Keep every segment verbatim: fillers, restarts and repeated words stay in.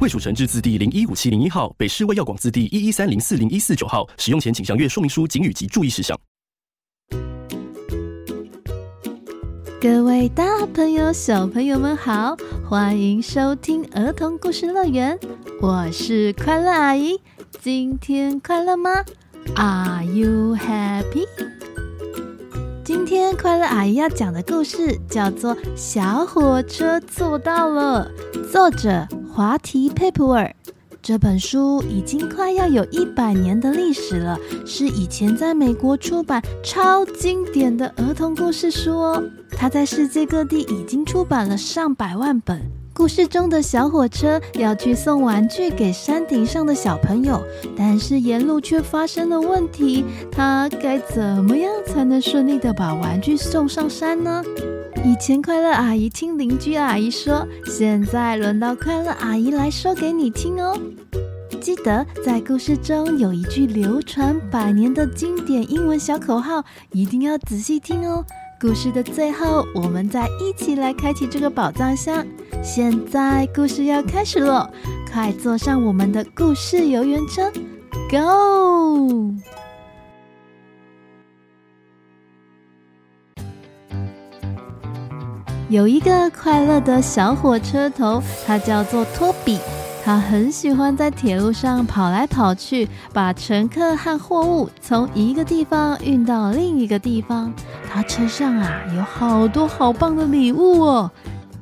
卫署成字字第零一五七零一号，北市卫药广字第一一三零四零一四九号。使用前请详阅说明书、警语及注意事项。各位大朋友、小朋友们好，欢迎收听儿童故事乐园，我是快乐阿姨。今天快乐吗 ？Are you happy？ 今天快乐阿姨要讲的故事叫做《小火车做到了》，作者华提·佩普尔。这本书已经快要有一百年的历史了，是以前在美国出版超经典的儿童故事书哦。它在世界各地已经出版了上百万本。故事中的小火车要去送玩具给山顶上的小朋友，但是沿路却发生了问题，它该怎么样才能顺利的把玩具送上山呢？以前快乐阿姨听邻居阿姨说，现在轮到快乐阿姨来说给你听哦。记得在故事中有一句流传百年的经典英文小口号，一定要仔细听哦。故事的最后，我们再一起来开启这个宝藏箱。现在故事要开始了，快坐上我们的故事游园车 ，Go！有一个快乐的小火车头，他叫做托比。他很喜欢在铁路上跑来跑去，把乘客和货物从一个地方运到另一个地方。他车上啊有好多好棒的礼物哦。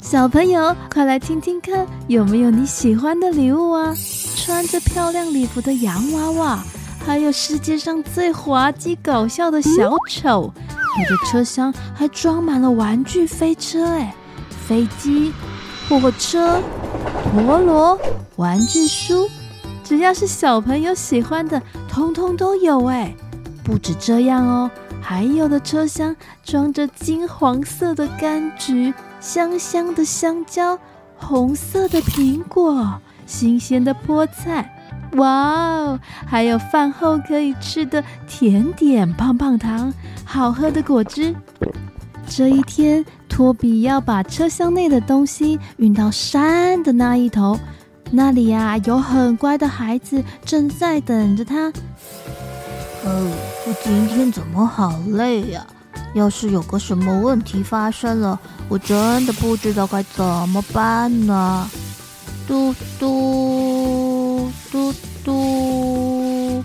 小朋友，快来听听看，有没有你喜欢的礼物啊？穿着漂亮礼服的洋娃娃，还有世界上最滑稽搞笑的小丑。他的车厢还装满了玩具飞车，哎，飞机、火车、陀螺、玩具书，只要是小朋友喜欢的，通通都有哎。不止这样哦，还有的车厢装着金黄色的柑橘、香香的香蕉、红色的苹果、新鲜的菠菜。哇哦！还有饭后可以吃的甜点、棒棒糖、好喝的果汁。这一天，托比要把车厢内的东西运到山的那一头，那里啊有很乖的孩子正在等着他。哦，我今天怎么好累呀、啊？要是有个什么问题发生了，我真的不知道该怎么办呢。嘟嘟。嘟嘟，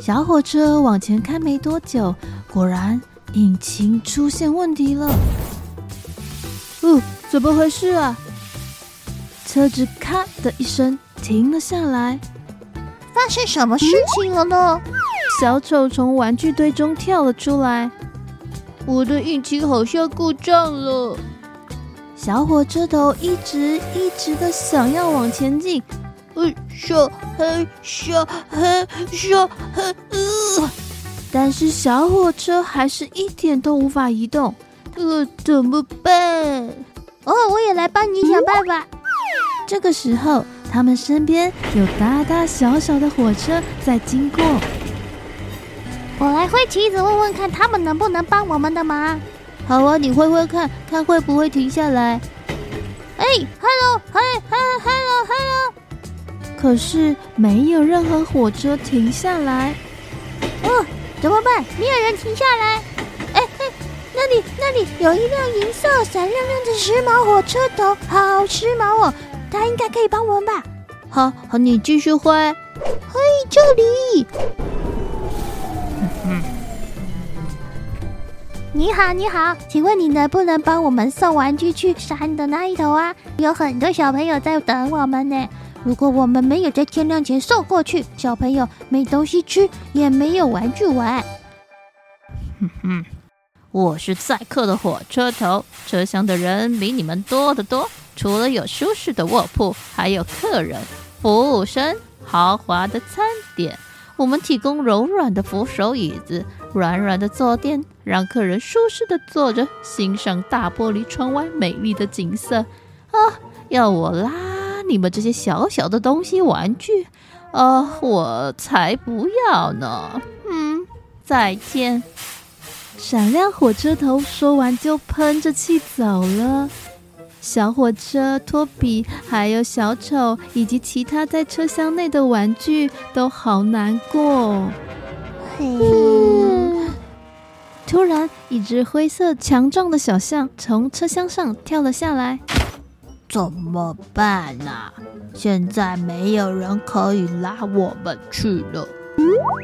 小火车往前开没多久，果然引擎出现问题了。哦，怎么回事啊？车子咔的一声停了下来。发生什么事情了呢？小丑从玩具堆中跳了出来。我的引擎好像故障了。小火车头一直一直的想要往前进。小很小很小很、呃、但是小火车还是一点都无法移动，呃，怎么办？哦，我也来帮你想办法。这个时候，他们身边有大大小小的火车在经过。我来挥旗子问问看，他们能不能帮我们的忙？好啊，你挥挥看，看会不会停下来？哎 ，hello， 嘿，嘿 ，hello， hello。可是没有任何火车停下来。哦，怎么办？没有人停下来。哎哎，那里那里有一辆银色闪亮亮的时髦火车头，好时髦哦！它应该可以帮我们吧？好，好，你继续挥。嘿，这里。你好，你好，请问你能不能帮我们送玩具去山的那一头啊？有很多小朋友在等我们呢。如果我们没有在天亮前送过去，小朋友没东西吃，也没有玩具玩。哼哼，我是载客的火车头，车厢的人比你们多得多，除了有舒适的卧铺，还有客人、服务生、豪华的餐点。我们提供柔软的扶手椅子、软软的坐垫，让客人舒适的坐着，欣赏大玻璃窗外美丽的景色。啊，要我拉你们这些小小的东西玩具，啊，我才不要呢。嗯，再见。闪亮火车头说完就喷着气走了。小火车、托比还有小丑以及其他在车厢内的玩具都好难过。嗯、突然一只灰色强壮的小象从车厢上跳了下来。怎么办啊？现在没有人可以拉我们去了。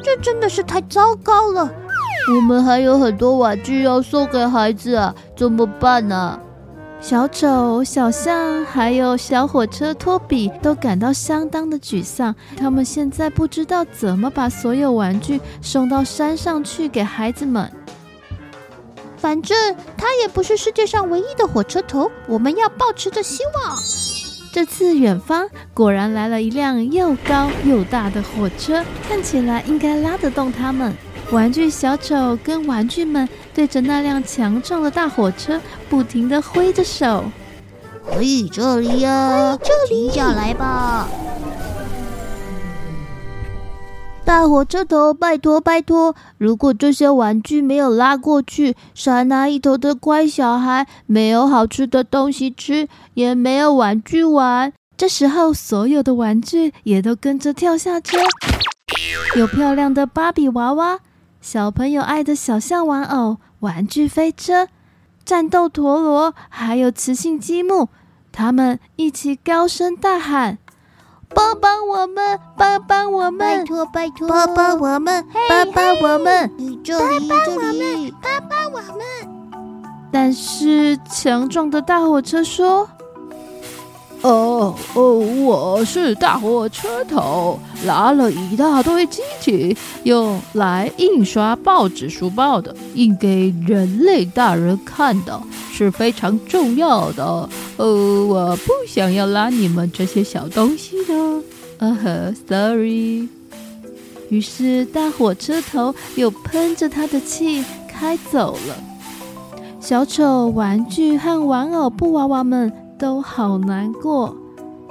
这真的是太糟糕了。我们还有很多玩具要送给孩子啊，怎么办啊？小丑、小象还有小火车托比都感到相当的沮丧，他们现在不知道怎么把所有玩具送到山上去给孩子们。反正他也不是世界上唯一的火车头，我们要抱持着希望。这次远方果然来了一辆又高又大的火车，看起来应该拉得动他们。玩具小丑跟玩具们对着那辆强壮的大火车不停地挥着手。嘿，这里呀，这里，停下来吧！大火车头，拜托拜托！如果这些玩具没有拉过去，山那一头的乖小孩没有好吃的东西吃，也没有玩具玩。这时候，所有的玩具也都跟着跳下车，有漂亮的芭比娃娃。小朋友爱的小象玩偶、玩具飞车、战斗陀螺，还有雌性积木，他们一起高声大喊：“帮帮我们，帮帮我们，拜托拜托，帮帮我们，帮帮我们，这里这里，帮帮我们。”但是强壮的大火车说：“哦哦，我是大火车头，拉了一大堆机器，用来印刷报纸、书报的，印给人类大人看的，是非常重要的。哦，我不想要拉你们这些小东西的。呃呵 ，sorry。”于是大火车头又喷着他的气开走了。小丑、玩具和玩偶布娃娃们都好难过。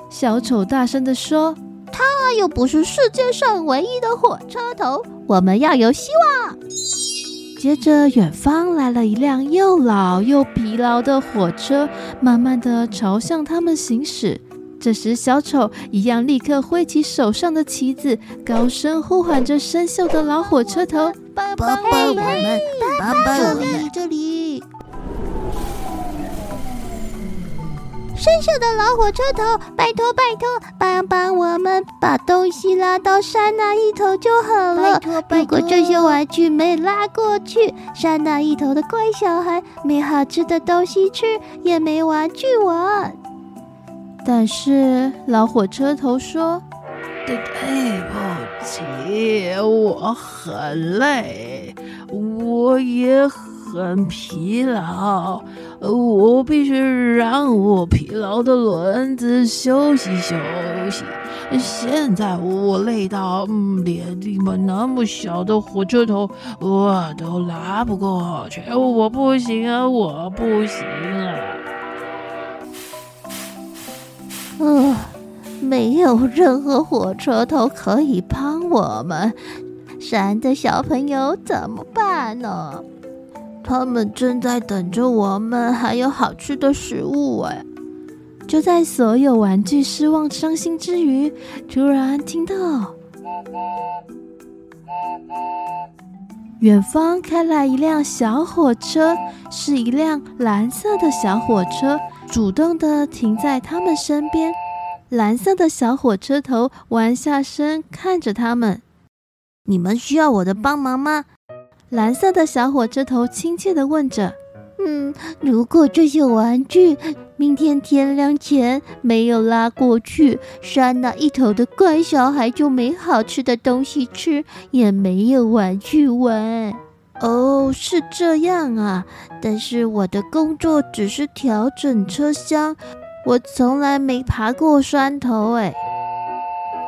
小丑大声地说：“他又不是世界上唯一的火车头，我们要有希望。”接着远方来了一辆又老又疲劳的火车，慢慢地朝向他们行驶。这时小丑一样立刻挥起手上的旗子，高声呼喊着生锈的老火车头：“爸爸我们，爸爸我们，这里！”生锈的老火车头，拜托拜托，帮帮我们把东西拉到山那一头就好了。拜托拜托，如果这些玩具没拉过去，山那一头的乖小孩没好吃的东西吃，也没玩具玩。但是老火车头说：“对不起，我很累，我也很很疲劳，我必须让我疲劳的轮子休息休息。现在我累到、嗯、连你们那么小的火车头我都拉不过去，我不行啊，我不行啊！”呃，没有任何火车头可以帮我们，山的小朋友怎么办呢？他们正在等着我们，还有好吃的食物哎！就在所有玩具失望伤心之余，突然听到远方开来一辆小火车，是一辆蓝色的小火车，主动地停在他们身边。蓝色的小火车头弯下身看着他们：“你们需要我的帮忙吗？”蓝色的小火车头亲切地问着：“嗯，如果这些玩具明天天亮前没有拉过去，山那一头的乖小孩就没好吃的东西吃，也没有玩具玩。”“哦，是这样啊，但是我的工作只是调整车厢，我从来没爬过山头。”哎，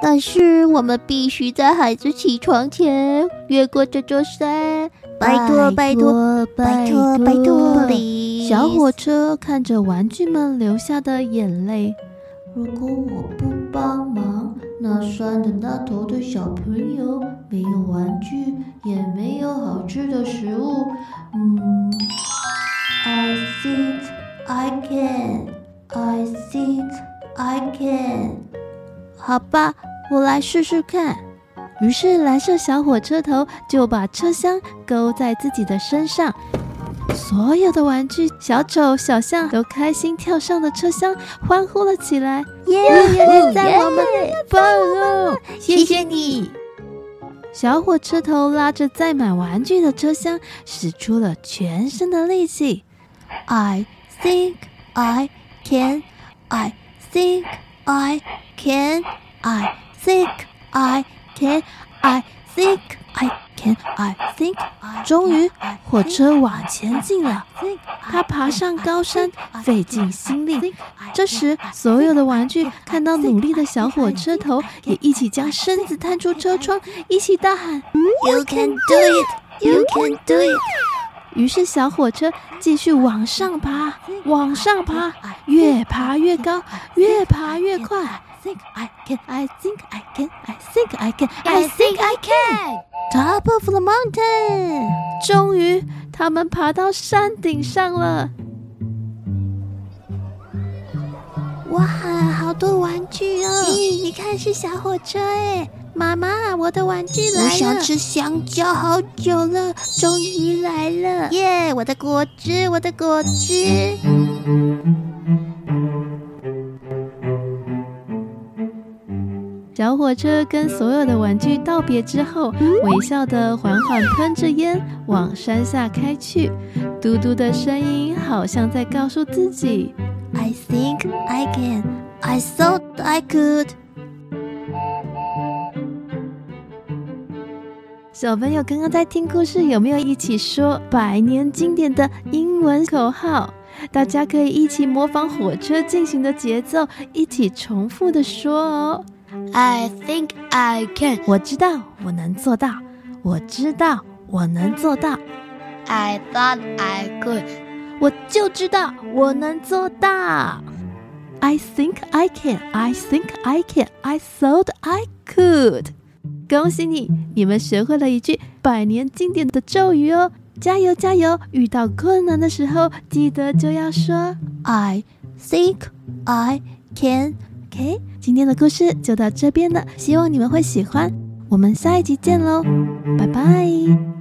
但是我们必须在孩子起床前越过这座山，拜托拜托拜托拜托！小火车看着玩具们流下的眼泪，如果我不帮忙，那山的那头的小朋友没有玩具，也没有好吃的食物。嗯 ，I think I can, I think I can。好吧，我来试试看。于是蓝色小火车头就把车厢勾在自己的身上，所有的玩具小丑、小象都开心跳上了车厢，欢呼了起来。耶！赞赞我们，棒哦！谢谢你。小火车头拉着载满玩具的车厢，使出了全身的力气。I think I can, I think I can, I think I can, I think I can, I think I can. 终于，火车往前进了。它爬上高山，费尽心力。这时，所有的玩具看到努力的小火车头，也一起将身子探出车窗，一起大喊 You can do it! You can do it!于是小火车继续往上爬，往上爬，越爬越高，越爬越快。I think I can, I think I can, I think I can, I think I can. Top of the mountain. 终于，他们爬到山顶上了。哇，好多玩具哦！咦，你看是小火车哎。妈妈，我的玩具来了！我想吃香蕉好久了，终于来了！耶、yeah, ，我的果汁，我的果汁！小火车跟所有的玩具道别之后，微笑的缓缓喷着烟往山下开去，嘟嘟的声音好像在告诉自己 ：I think I can, I thought I could。小朋友刚刚在听故事，有没有一起说百年经典的英文口号？大家可以一起模仿火车进行的节奏，一起重复的说哦。I think I can， 我知道我能做到，我知道我能做到。I thought I could， 我就知道我能做到。I think I can， I think I can， I thought I could。恭喜你，你们学会了一句百年经典的咒语哦！加油加油！遇到困难的时候，记得就要说 I think I can。OK， 今天的故事就到这边了，希望你们会喜欢。我们下一集见喽，拜拜。